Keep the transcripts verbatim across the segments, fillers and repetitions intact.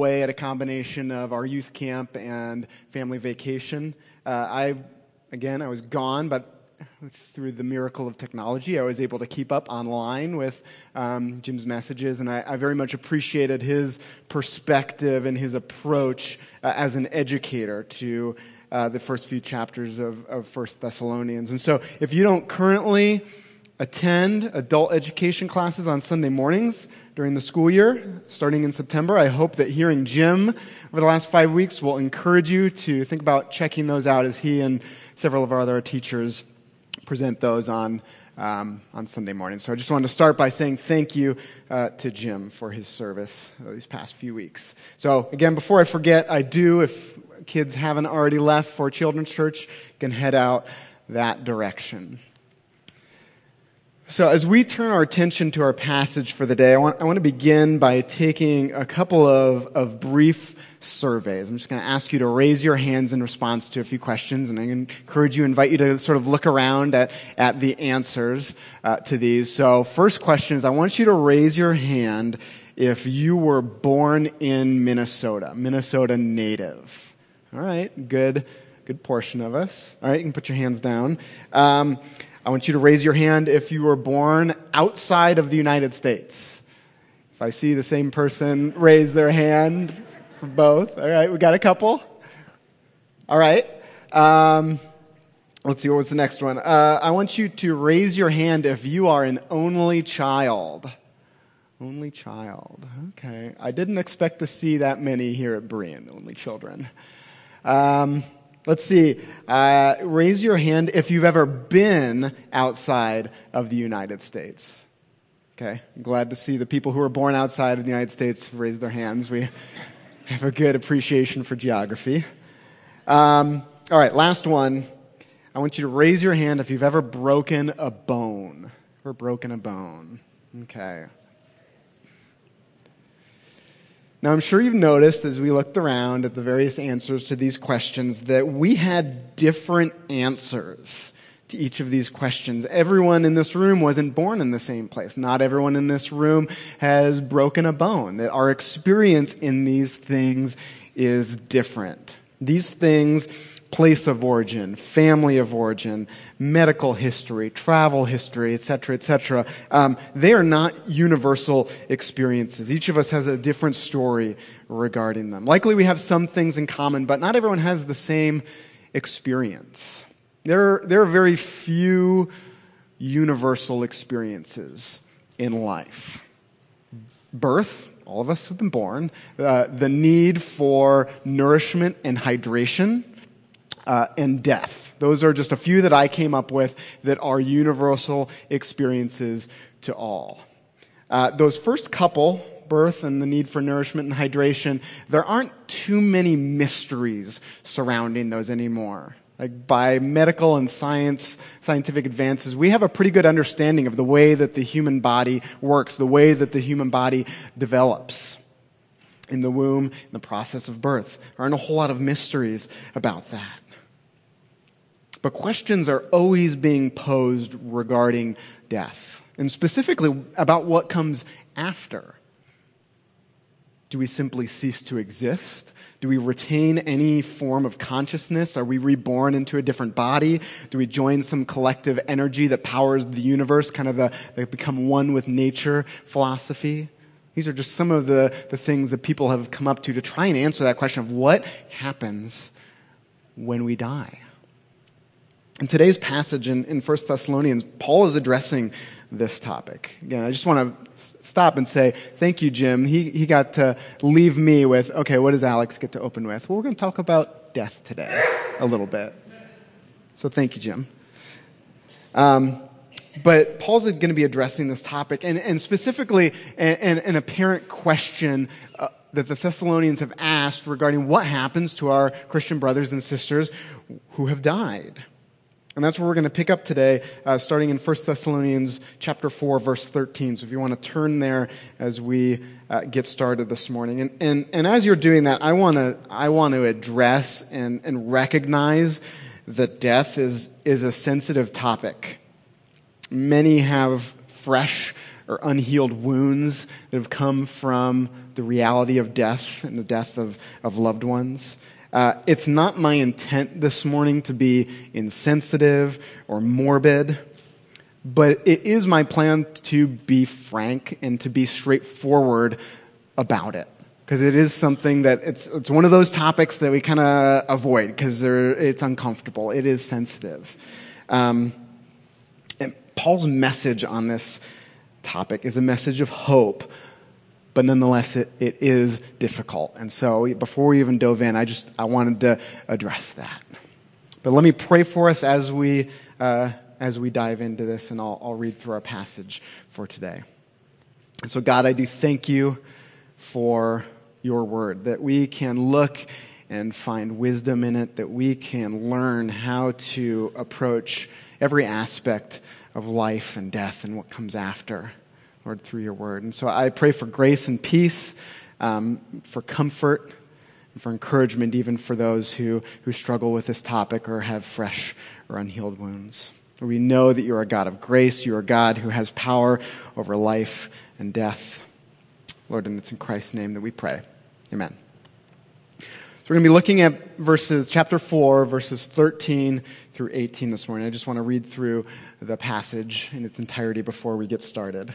away at a combination of our youth camp and family vacation. Uh, I, again, I was gone, but through the miracle of technology, I was able to keep up online with um, Jim's messages, and I, I very much appreciated his perspective and his approach uh, as an educator to uh, the first few chapters of, of First Thessalonians. And so if you don't currently attend adult education classes on Sunday mornings during the school year, starting in September, I hope that hearing Jim over the last five weeks will encourage you to think about checking those out as he and several of our other teachers present those on um, on Sunday morning. So I just wanted to start by saying thank you uh, to Jim for his service these past few weeks. So again, before I forget, I do, if kids haven't already left for Children's Church, can head out that direction. So as we turn our attention to our passage for the day, I want, I want to begin by taking a couple of, of brief surveys. I'm just going to ask you to raise your hands in response to a few questions, and I encourage you, invite you to sort of look around at, at the answers uh, to these. So first question is, I want you to raise your hand if you were born in Minnesota, Minnesota native. All right, good, good portion of us. All right, you can put your hands down. Um, I want you to raise your hand if you were born outside of the United States. If I see the same person raise their hand, both. All right, we got a couple. All right. Um, let's see, what was the next one? Uh, I want you to raise your hand if you are an only child. Only child. Okay. I didn't expect to see that many here at Berean, only children. Um, let's see. Uh, raise your hand if you've ever been outside of the United States. Okay. I'm glad to see the people who were born outside of the United States raise their hands. We have a good appreciation for geography. Um, all right, last one. I want you to raise your hand if you've ever broken a bone. Ever broken a bone? Okay. Now, I'm sure you've noticed as we looked around at the various answers to these questions that we had different answers to each of these questions. Everyone in this room wasn't born in the same place. Not everyone in this room has broken a bone. That our experience in these things is different. These things, place of origin, family of origin, medical history, travel history, et cetera, et cetera, um, they are not universal experiences. Each of us has a different story regarding them. Likely we have some things in common, but not everyone has the same experience. There are, there are very few universal experiences in life. Birth, all of us have been born. Uh, the need for nourishment and hydration, uh, and death. Those are just a few that I came up with that are universal experiences to all. Uh, those first couple, birth and the need for nourishment and hydration, there aren't too many mysteries surrounding those anymore. Like by medical and science, scientific advances, we have a pretty good understanding of the way that the human body works, the way that the human body develops in the womb, in the process of birth. There aren't a whole lot of mysteries about that. But questions are always being posed regarding death, and specifically about what comes after. Do we simply cease to exist? Do we retain any form of consciousness? Are we reborn into a different body? Do we join some collective energy that powers the universe, kind of the, the become one with nature philosophy? These are just some of the, the things that people have come up to to try and answer that question of what happens when we die. In today's passage in, in First Thessalonians, Paul is addressing this topic. Again, I just want to stop and say, thank you, Jim. He he got to leave me with, okay, what does Alex get to open with? Well, we're going to talk about death today a little bit. So thank you, Jim. Um, but Paul's going to be addressing this topic, and, and specifically an, an apparent question uh, that the Thessalonians have asked regarding what happens to our Christian brothers and sisters who have died. And that's where we're going to pick up today, uh, starting in First Thessalonians chapter four, verse thirteen. So if you want to turn there as we uh, get started this morning. And, and, and as you're doing that, I want to, I want to address and, and recognize that death is, is a sensitive topic. Many have fresh or unhealed wounds that have come from the reality of death and the death of, of loved ones. Uh, it's not my intent this morning to be insensitive or morbid, but it is my plan to be frank and to be straightforward about it. Because it is something that, it's it's one of those topics that we kind of avoid because it's uncomfortable. It is sensitive. Um, and Paul's message on this topic is a message of hope, but nonetheless, it, it is difficult. And so before we even dove in, I just, I wanted to address that. But let me pray for us as we, uh, as we dive into this, and I'll, I'll read through our passage for today. And so God, I do thank you for your word, that we can look and find wisdom in it, that we can learn how to approach every aspect of life and death and what comes after, Lord, through your word. And so I pray for grace and peace, um, for comfort, and for encouragement, even for those who, who struggle with this topic or have fresh or unhealed wounds. We know that you are a God of grace. You are a God who has power over life and death. Lord, and it's in Christ's name that we pray. Amen. So we're going to be looking at verses, chapter four, verses thirteen through eighteen this morning. I just want to read through the passage in its entirety before we get started.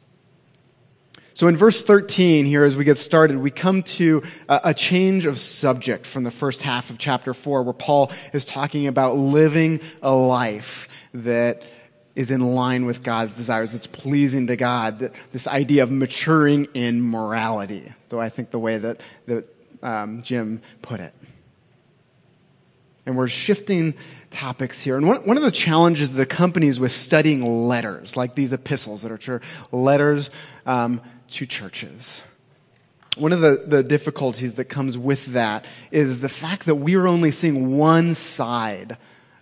So in verse thirteen here, as we get started, we come to a change of subject from the first half of chapter four, where Paul is talking about living a life that is in line with God's desires, that's pleasing to God, this idea of maturing in morality, though I think the way that that Um, Jim put it. And we're shifting topics here. And one, one of the challenges that accompanies with studying letters, like these epistles that are church, letters um, to churches, one of the, the difficulties that comes with that is the fact that we are only seeing one side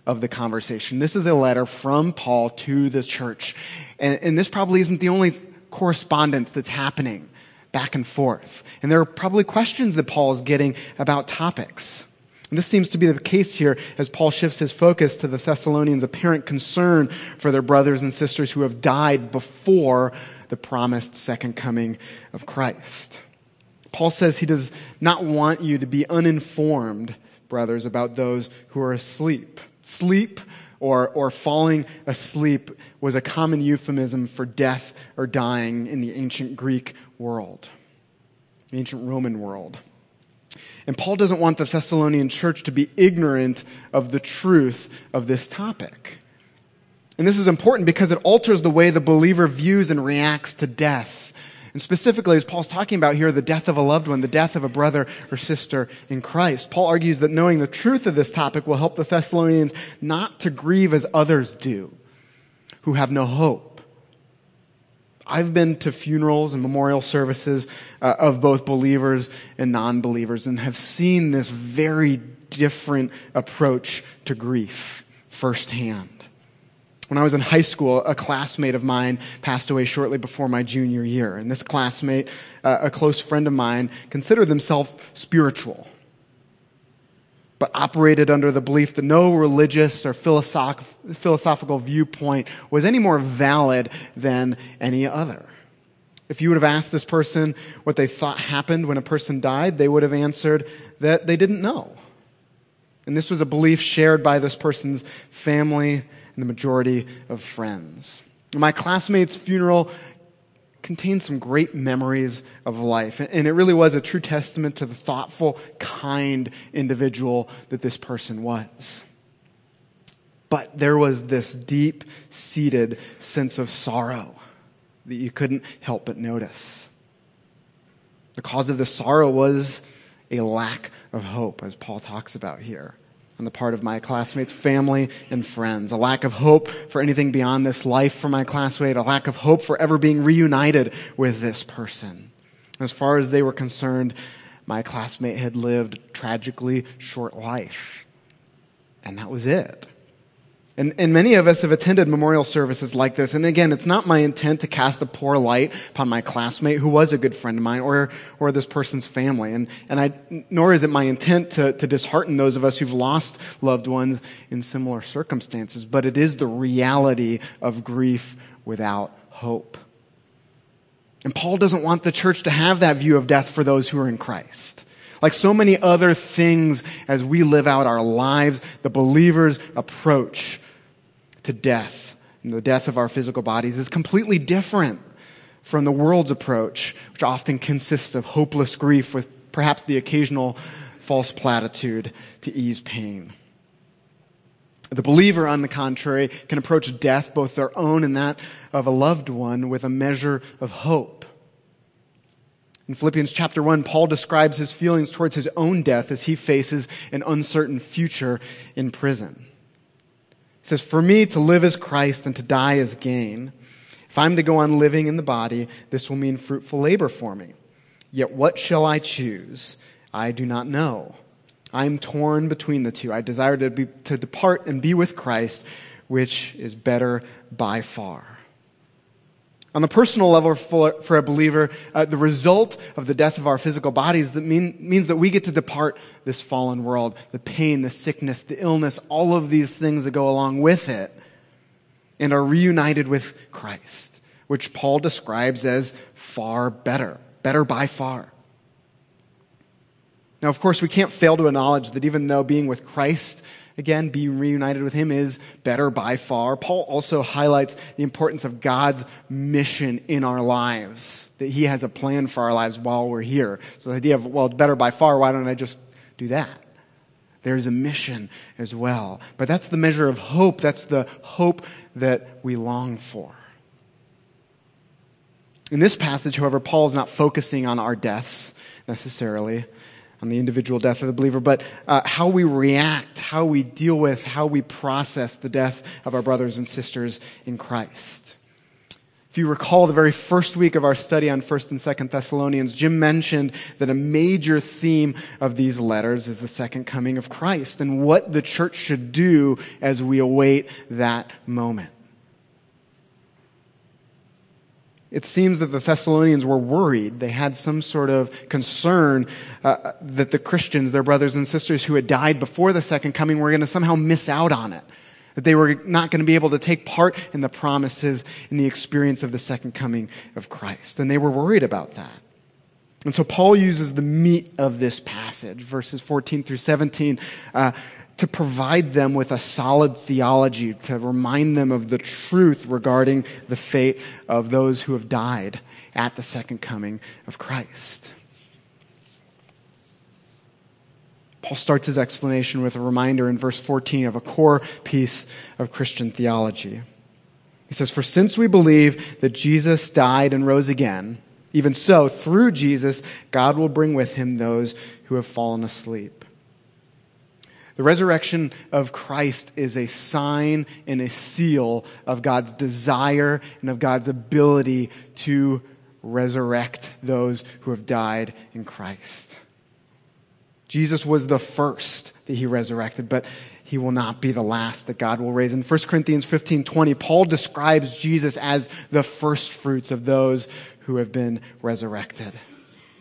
of the conversation. This is a letter from Paul to the church. And, and this probably isn't the only correspondence that's happening back and forth. And there are probably questions that Paul is getting about topics. And this seems to be the case here as Paul shifts his focus to the Thessalonians' apparent concern for their brothers and sisters who have died before the promised second coming of Christ. Paul says he does not want you to be uninformed, brothers, about those who are asleep. Sleep or, or falling asleep was a common euphemism for death or dying in the ancient Greek world, the ancient Roman world. And Paul doesn't want the Thessalonian church to be ignorant of the truth of this topic. And this is important because it alters the way the believer views and reacts to death. And specifically, as Paul's talking about here, the death of a loved one, the death of a brother or sister in Christ. Paul argues that knowing the truth of this topic will help the Thessalonians not to grieve as others do, who have no hope. I've been to funerals and memorial services uh, of both believers and non-believers, and have seen this very different approach to grief firsthand. When I was in high school, a classmate of mine passed away shortly before my junior year. And this classmate, uh, a close friend of mine, considered themselves spiritual, but operated under the belief that no religious or philosoph- philosophical viewpoint was any more valid than any other. If you would have asked this person what they thought happened when a person died, they would have answered that they didn't know. And this was a belief shared by this person's family and the majority of friends. My classmate's funeral contains some great memories of life. And it really was a true testament to the thoughtful, kind individual that this person was. but there was this deep-seated sense of sorrow that you couldn't help but notice. The cause of the sorrow was a lack of hope, as Paul talks about here, on the part of my classmates, family, and friends. A lack of hope for anything beyond this life for my classmate. A lack of hope for ever being reunited with this person. As far as they were concerned, my classmate had lived a tragically short life. And that was it. And, and many of us have attended memorial services like this. And again, it's not my intent to cast a poor light upon my classmate who was a good friend of mine or, or this person's family. And, and I, nor is it my intent to, to dishearten those of us who've lost loved ones in similar circumstances. But it is the reality of grief without hope. And Paul doesn't want the church to have that view of death for those who are in Christ. Like so many other things, as we live out our lives, the believer's approach to death and the death of our physical bodies is completely different from the world's approach, which often consists of hopeless grief with perhaps the occasional false platitude to ease pain. The believer, on the contrary, can approach death, both their own and that of a loved one, with a measure of hope. In Philippians chapter one, Paul describes his feelings towards his own death as he faces an uncertain future in prison. He says, "For me to live is Christ and to die is gain. If I'm to go on living in the body, this will mean fruitful labor for me. Yet what shall I choose? I do not know. I am torn between the two. I desire to be, to depart and be with Christ, which is better by far." On the personal level for, for a believer, uh, the result of the death of our physical bodies that mean, means that we get to depart this fallen world, the pain, the sickness, the illness, all of these things that go along with it, and are reunited with Christ, which Paul describes as far better, better by far. Now, of course, we can't fail to acknowledge that even though being with Christ, again, being reunited with him is better by far, Paul also highlights the importance of God's mission in our lives, that he has a plan for our lives while we're here. So the idea of, well, better by far, why don't I just do that? There's a mission as well. But that's the measure of hope. That's the hope that we long for. In this passage, however, Paul is not focusing on our deaths necessarily, on the individual death of the believer, but uh, how we react, how we deal with, how we process the death of our brothers and sisters in Christ. If you recall the very first week of our study on First and Second Thessalonians, Jim mentioned that a major theme of these letters is the second coming of Christ and what the church should do as we await that moment. It seems that the Thessalonians were worried. They had some sort of concern uh, that the Christians, their brothers and sisters who had died before the second coming, were going to somehow miss out on it, that they were not going to be able to take part in the promises and the experience of the second coming of Christ. And they were worried about that. And so Paul uses the meat of this passage, verses fourteen through seventeen, uh, to provide them with a solid theology, to remind them of the truth regarding the fate of those who have died at the second coming of Christ. Paul starts his explanation with a reminder in verse fourteen of a core piece of Christian theology. He says, "For since we believe that Jesus died and rose again, even so, through Jesus, God will bring with him those who have fallen asleep." The resurrection of Christ is a sign and a seal of God's desire and of God's ability to resurrect those who have died in Christ. Jesus was the first that he resurrected, but he will not be the last that God will raise. In First Corinthians fifteen twenty, Paul describes Jesus as the first fruits of those who have been resurrected.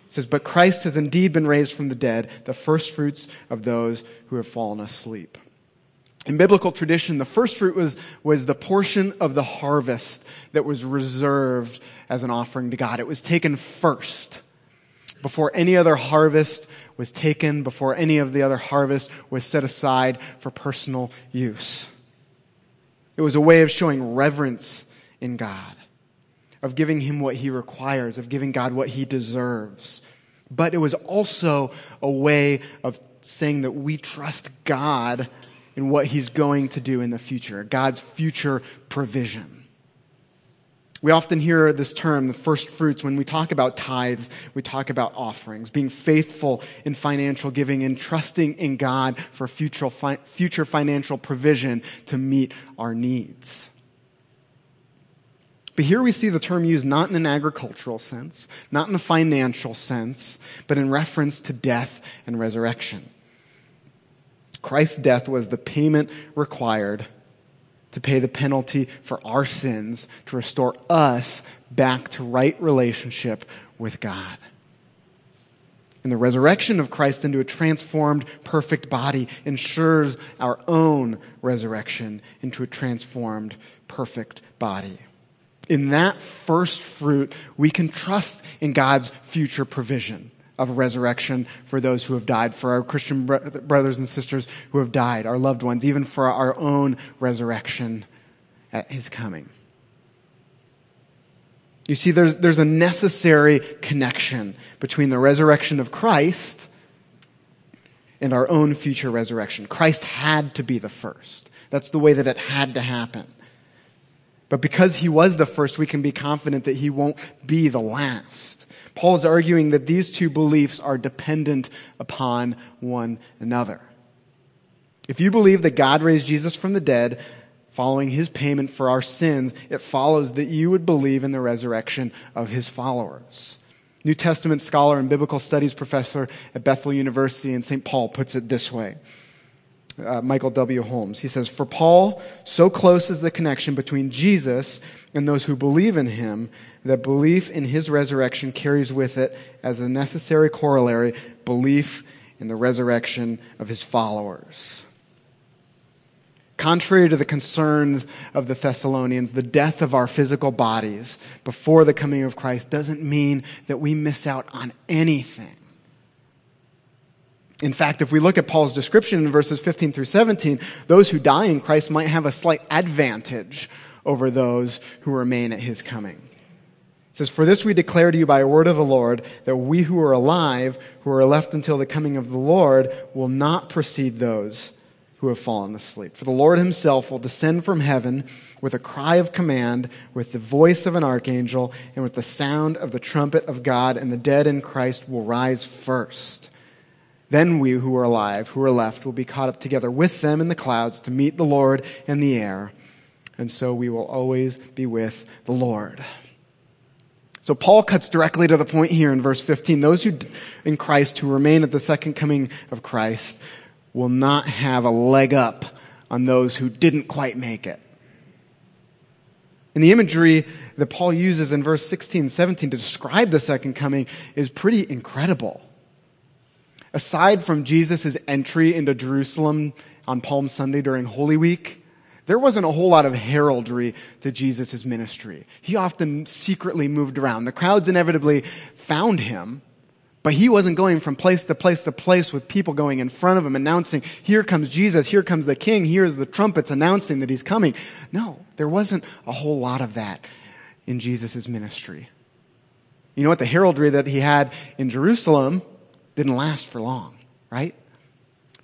It says, "But Christ has indeed been raised from the dead, the first fruits of those who have fallen asleep." In biblical tradition, the first fruit was, was the portion of the harvest that was reserved as an offering to God. It was taken first before any other harvest was taken, before any of the other harvest was set aside for personal use. It was a way of showing reverence in God, of giving him what he requires, of giving God what he deserves. But it was also a way of saying that we trust God in what he's going to do in the future, God's future provision. We often hear this term, the first fruits, when we talk about tithes, we talk about offerings, being faithful in financial giving and trusting in God for future future financial provision to meet our needs. But here we see the term used not in an agricultural sense, not in a financial sense, but in reference to death and resurrection. Christ's death was the payment required to pay the penalty for our sins, to restore us back to right relationship with God. And the resurrection of Christ into a transformed, perfect body ensures our own resurrection into a transformed, perfect body. In that first fruit, we can trust in God's future provision of resurrection for those who have died, for our Christian brothers and sisters who have died, our loved ones, even for our own resurrection at his coming. You see, there's, there's a necessary connection between the resurrection of Christ and our own future resurrection. Christ had to be the first. That's the way that it had to happen. But because he was the first, we can be confident that he won't be the last. Paul is arguing that these two beliefs are dependent upon one another. If you believe that God raised Jesus from the dead, following his payment for our sins, it follows that you would believe in the resurrection of his followers. New Testament scholar and biblical studies professor at Bethel University in Saint Paul puts it this way. Uh, Michael W. Holmes. He says, "For Paul, so close is the connection between Jesus and those who believe in him that belief in his resurrection carries with it as a necessary corollary belief in the resurrection of his followers." Contrary to the concerns of the Thessalonians, the death of our physical bodies before the coming of Christ doesn't mean that we miss out on anything. In fact, if we look at Paul's description in verses fifteen through seventeen, those who die in Christ might have a slight advantage over those who remain at his coming. It says, "For this we declare to you by word of the Lord, that we who are alive, who are left until the coming of the Lord, will not precede those who have fallen asleep. For the Lord himself will descend from heaven with a cry of command, with the voice of an archangel, and with the sound of the trumpet of God, and the dead in Christ will rise first. Then we who are alive, who are left, will be caught up together with them in the clouds to meet the Lord in the air. And so we will always be with the Lord." So Paul cuts directly to the point here in verse fifteen. Those who in Christ who remain at the second coming of Christ will not have a leg up on those who didn't quite make it. And the imagery that Paul uses in verse sixteen and seventeen to describe the second coming is pretty incredible. Aside from Jesus' entry into Jerusalem on Palm Sunday during Holy Week, there wasn't a whole lot of heraldry to Jesus' ministry. He often secretly moved around. The crowds inevitably found him, but he wasn't going from place to place to place with people going in front of him announcing, "Here comes Jesus, here comes the King, here's the trumpets announcing that he's coming." No, there wasn't a whole lot of that in Jesus' ministry. You know what? The heraldry that he had in Jerusalem didn't last for long, right?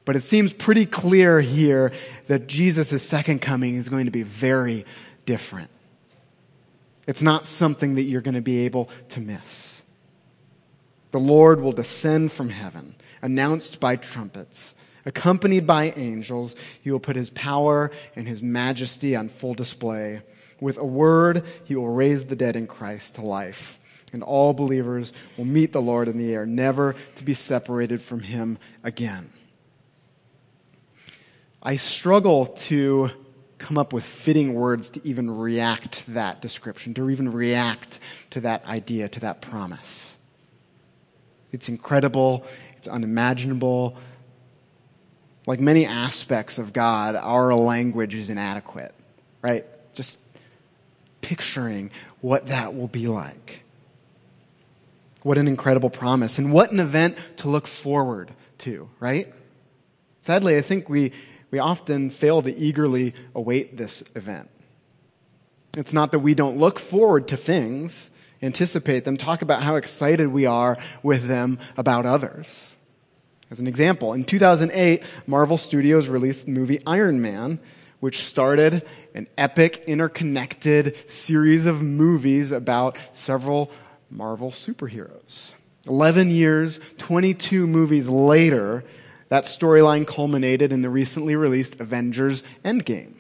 But it seems pretty clear here that Jesus' second coming is going to be very different. It's not something that you're going to be able to miss. The Lord will descend from heaven, announced by trumpets, accompanied by angels. He will put his power and his majesty on full display. With a word, he will raise the dead in Christ to life. And all believers will meet the Lord in the air, never to be separated from him again. I struggle to come up with fitting words to even react to that description, to even react to that idea, to that promise. It's incredible. It's unimaginable. Like many aspects of God, our language is inadequate, right? Just picturing what that will be like. What an incredible promise, and what an event to look forward to, right? Sadly, I think we, we often fail to eagerly await this event. It's not that we don't look forward to things, anticipate them, talk about how excited we are with them about others. As an example, in two thousand eight, Marvel Studios released the movie Iron Man, which started an epic, interconnected series of movies about several Marvel superheroes. eleven years, twenty-two movies later, that storyline culminated in the recently released Avengers Endgame.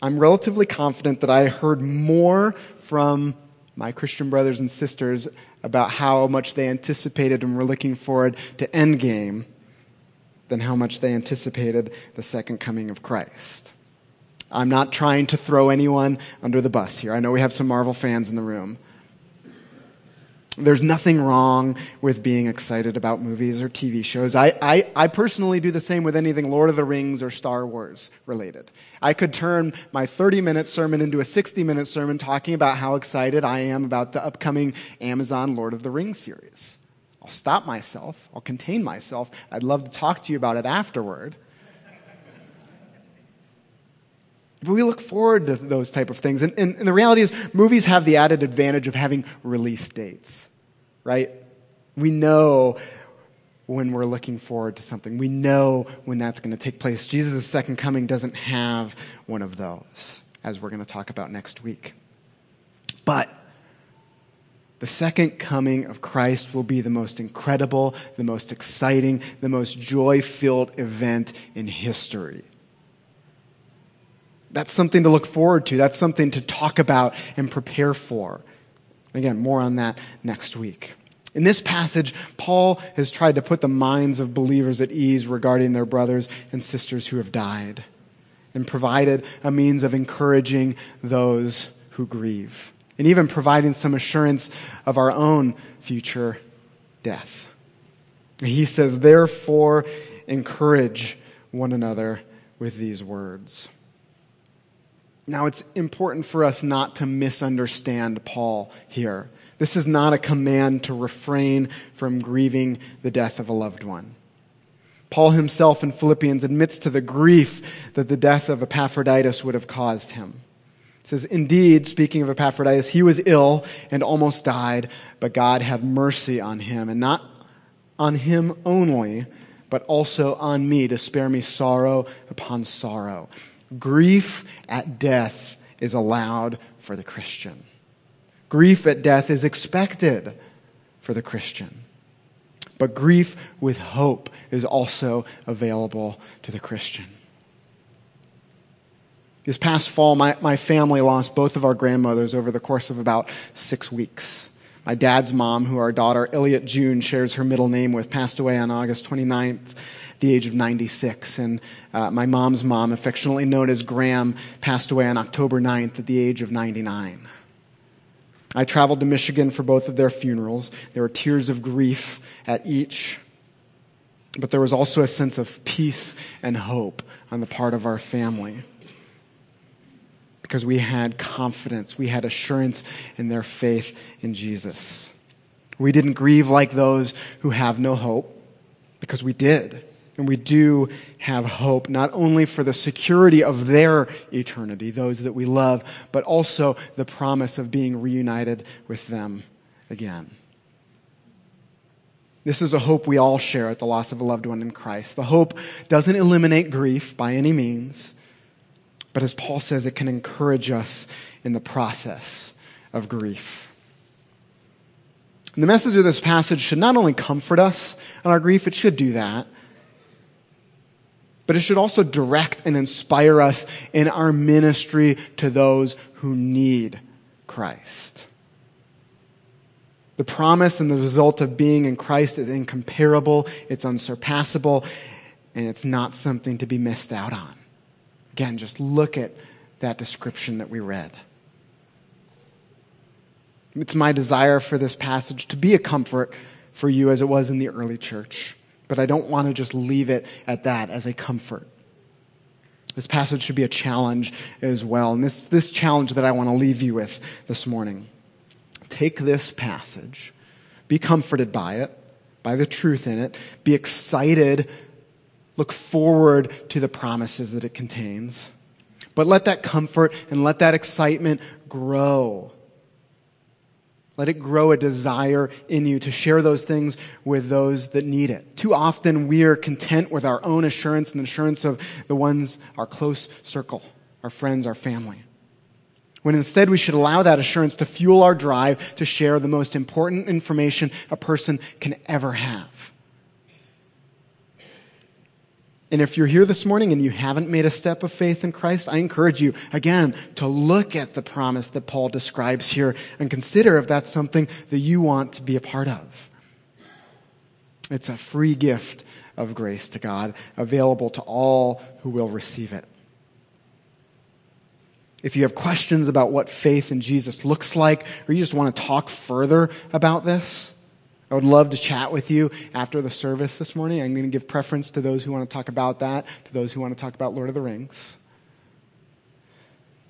I'm relatively confident that I heard more from my Christian brothers and sisters about how much they anticipated and were looking forward to Endgame than how much they anticipated the second coming of Christ. I'm not trying to throw anyone under the bus here. I know we have some Marvel fans in the room. There's nothing wrong with being excited about movies or T V shows. I, I, I personally do the same with anything Lord of the Rings or Star Wars related. I could turn my thirty-minute sermon into a sixty-minute sermon talking about how excited I am about the upcoming Amazon Lord of the Rings series. I'll stop myself. I'll contain myself. I'd love to talk to you about it afterward. But we look forward to those type of things. And, and, and the reality is movies have the added advantage of having release dates, right? We know when we're looking forward to something. We know when that's going to take place. Jesus' second coming doesn't have one of those, as we're going to talk about next week. But the second coming of Christ will be the most incredible, the most exciting, the most joy-filled event in history. That's something to look forward to. That's something to talk about and prepare for. Again, more on that next week. In this passage, Paul has tried to put the minds of believers at ease regarding their brothers and sisters who have died and provided a means of encouraging those who grieve and even providing some assurance of our own future death. He says, therefore, encourage one another with these words. Now, it's important for us not to misunderstand Paul here. This is not a command to refrain from grieving the death of a loved one. Paul himself in Philippians admits to the grief that the death of Epaphroditus would have caused him. It says, indeed, speaking of Epaphroditus, he was ill and almost died, but God had mercy on him, and not on him only, but also on me, to spare me sorrow upon sorrow. Grief at death is allowed for the Christian. Grief at death is expected for the Christian. But grief with hope is also available to the Christian. This past fall, my, my family lost both of our grandmothers over the course of about six weeks. My dad's mom, who our daughter Elliot June shares her middle name with, passed away on August twenty-ninth. The age of ninety-six, and uh, my mom's mom, affectionately known as Graham, passed away on October ninth at the age of ninety-nine. I traveled to Michigan for both of their funerals. There were tears of grief at each, but there was also a sense of peace and hope on the part of our family because we had confidence, we had assurance in their faith in Jesus. We didn't grieve like those who have no hope because we did. And we do have hope, not only for the security of their eternity, those that we love, but also the promise of being reunited with them again. This is a hope we all share at the loss of a loved one in Christ. The hope doesn't eliminate grief by any means, but as Paul says, it can encourage us in the process of grief. And the message of this passage should not only comfort us in our grief, it should do that, but it should also direct and inspire us in our ministry to those who need Christ. The promise and the result of being in Christ is incomparable, it's unsurpassable, and it's not something to be missed out on. Again, just look at that description that we read. It's my desire for this passage to be a comfort for you as it was in the early church. But I don't want to just leave it at that as a comfort. This passage should be a challenge as well. And this, this challenge that I want to leave you with this morning. Take this passage. Be comforted by it, by the truth in it. Be excited. Look forward to the promises that it contains. But let that comfort and let that excitement grow Let it grow a desire in you to share those things with those that need it. Too often we are content with our own assurance and the assurance of the ones, our close circle, our friends, our family. When instead we should allow that assurance to fuel our drive to share the most important information a person can ever have. And if you're here this morning and you haven't made a step of faith in Christ, I encourage you, again, to look at the promise that Paul describes here and consider if that's something that you want to be a part of. It's a free gift of grace to God, available to all who will receive it. If you have questions about what faith in Jesus looks like, or you just want to talk further about this, I would love to chat with you after the service this morning. I'm going to give preference to those who want to talk about that, to those who want to talk about Lord of the Rings.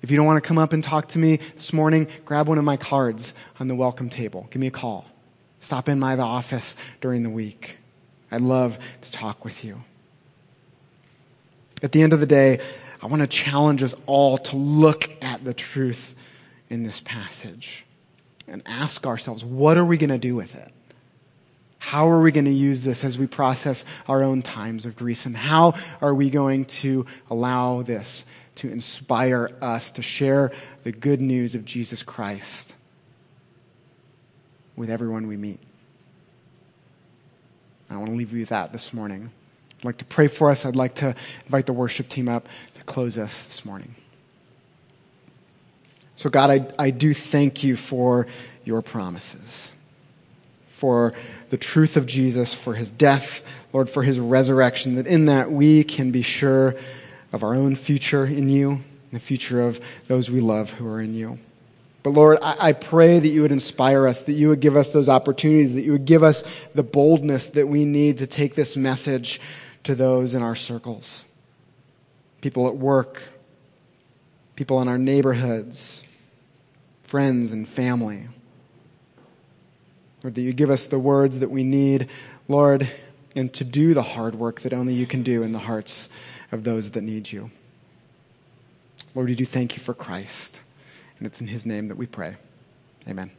If you don't want to come up and talk to me this morning, grab one of my cards on the welcome table. Give me a call. Stop in my office during the week. I'd love to talk with you. At the end of the day, I want to challenge us all to look at the truth in this passage and ask ourselves, what are we going to do with it? How are we going to use this as we process our own times of grief? And how are we going to allow this to inspire us to share the good news of Jesus Christ with everyone we meet? I want to leave you with that this morning. I'd like to pray for us. I'd like to invite the worship team up to close us this morning. So God, I, I do thank you for your promises, for the truth of Jesus, for his death, Lord, for his resurrection, that in that we can be sure of our own future in you, and the future of those we love who are in you. But Lord, I, I pray that you would inspire us, that you would give us those opportunities, that you would give us the boldness that we need to take this message to those in our circles, people at work, people in our neighborhoods, friends and family. Lord, that you give us the words that we need, Lord, and to do the hard work that only you can do in the hearts of those that need you. Lord, we do thank you for Christ, and it's in his name that we pray. Amen.